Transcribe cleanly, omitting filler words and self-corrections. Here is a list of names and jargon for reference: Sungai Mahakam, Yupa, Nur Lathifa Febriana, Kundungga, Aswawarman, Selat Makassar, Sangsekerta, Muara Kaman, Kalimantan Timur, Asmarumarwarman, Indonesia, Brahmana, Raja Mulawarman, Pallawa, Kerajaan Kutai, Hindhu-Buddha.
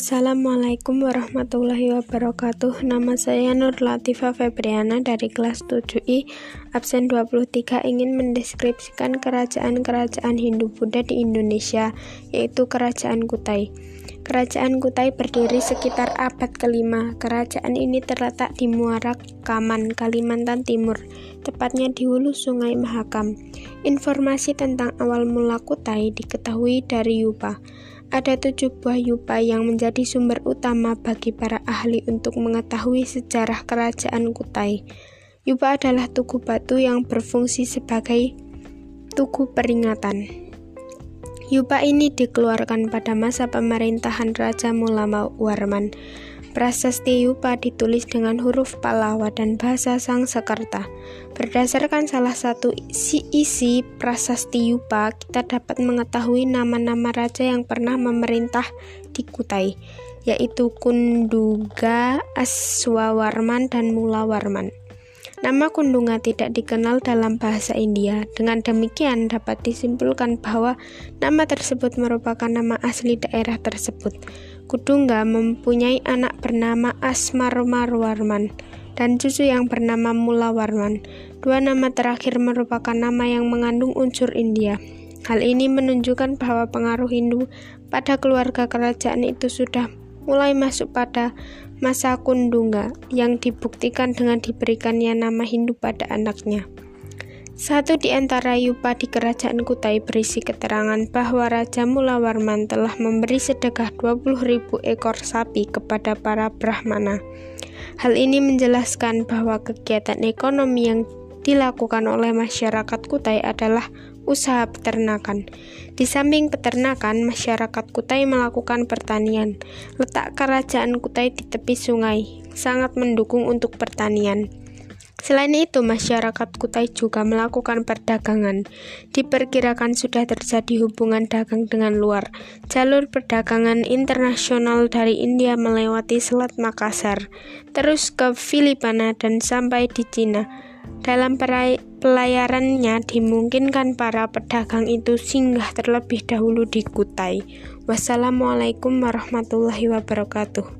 Assalamualaikum warahmatullahi wabarakatuh. Nama saya Nur Lathifa Febriana dari kelas 7I, absen 23, ingin mendeskripsikan kerajaan-kerajaan Hindu-Buddha di Indonesia, yaitu Kerajaan Kutai. Kerajaan Kutai berdiri sekitar abad ke-5. Kerajaan ini terletak di Muara Kaman, Kalimantan Timur, tepatnya di hulu Sungai Mahakam. Informasi tentang awal mula Kutai diketahui dari Yupa. Ada 7 buah Yupa yang menjadi sumber utama bagi para ahli untuk mengetahui sejarah Kerajaan Kutai. Yupa adalah tugu batu yang berfungsi sebagai tugu peringatan. Yupa ini dikeluarkan pada masa pemerintahan Raja Mulawarman. Prasasti Yupa ditulis dengan huruf Pallawa dan bahasa Sangsekerta. Berdasarkan salah satu isi prasasti Yupa, kita dapat mengetahui nama-nama raja yang pernah memerintah di Kutai, yaitu Kundungga, Aswawarman, dan Mulawarman. Nama Kundungga tidak dikenal dalam bahasa India. Dengan demikian dapat disimpulkan bahwa nama tersebut merupakan nama asli daerah tersebut. Kundungga mempunyai anak bernama Asmarumarwarman dan cucu yang bernama Mulawarman. 2 nama terakhir merupakan nama yang mengandung unsur India. Hal ini menunjukkan bahwa pengaruh Hindu pada keluarga kerajaan itu sudah mulai masuk pada masa Kundungga, yang dibuktikan dengan diberikannya nama Hindu pada anaknya. 1 di antara Yupa di Kerajaan Kutai berisi keterangan bahwa Raja Mulawarman telah memberi sedekah 20.000 ekor sapi kepada para Brahmana. Hal ini menjelaskan bahwa kegiatan ekonomi yang dilakukan oleh masyarakat Kutai adalah usaha peternakan. Di samping peternakan, masyarakat Kutai melakukan pertanian. Letak kerajaan Kutai di tepi sungai, sangat mendukung untuk pertanian. Selain itu, masyarakat Kutai juga melakukan perdagangan. Diperkirakan sudah terjadi hubungan dagang dengan luar. Jalur perdagangan internasional dari India melewati Selat Makassar, terus ke Filipina dan sampai di Cina. Dalam pelayarannya dimungkinkan para pedagang itu singgah terlebih dahulu di Kutai. Wassalamualaikum warahmatullahi wabarakatuh.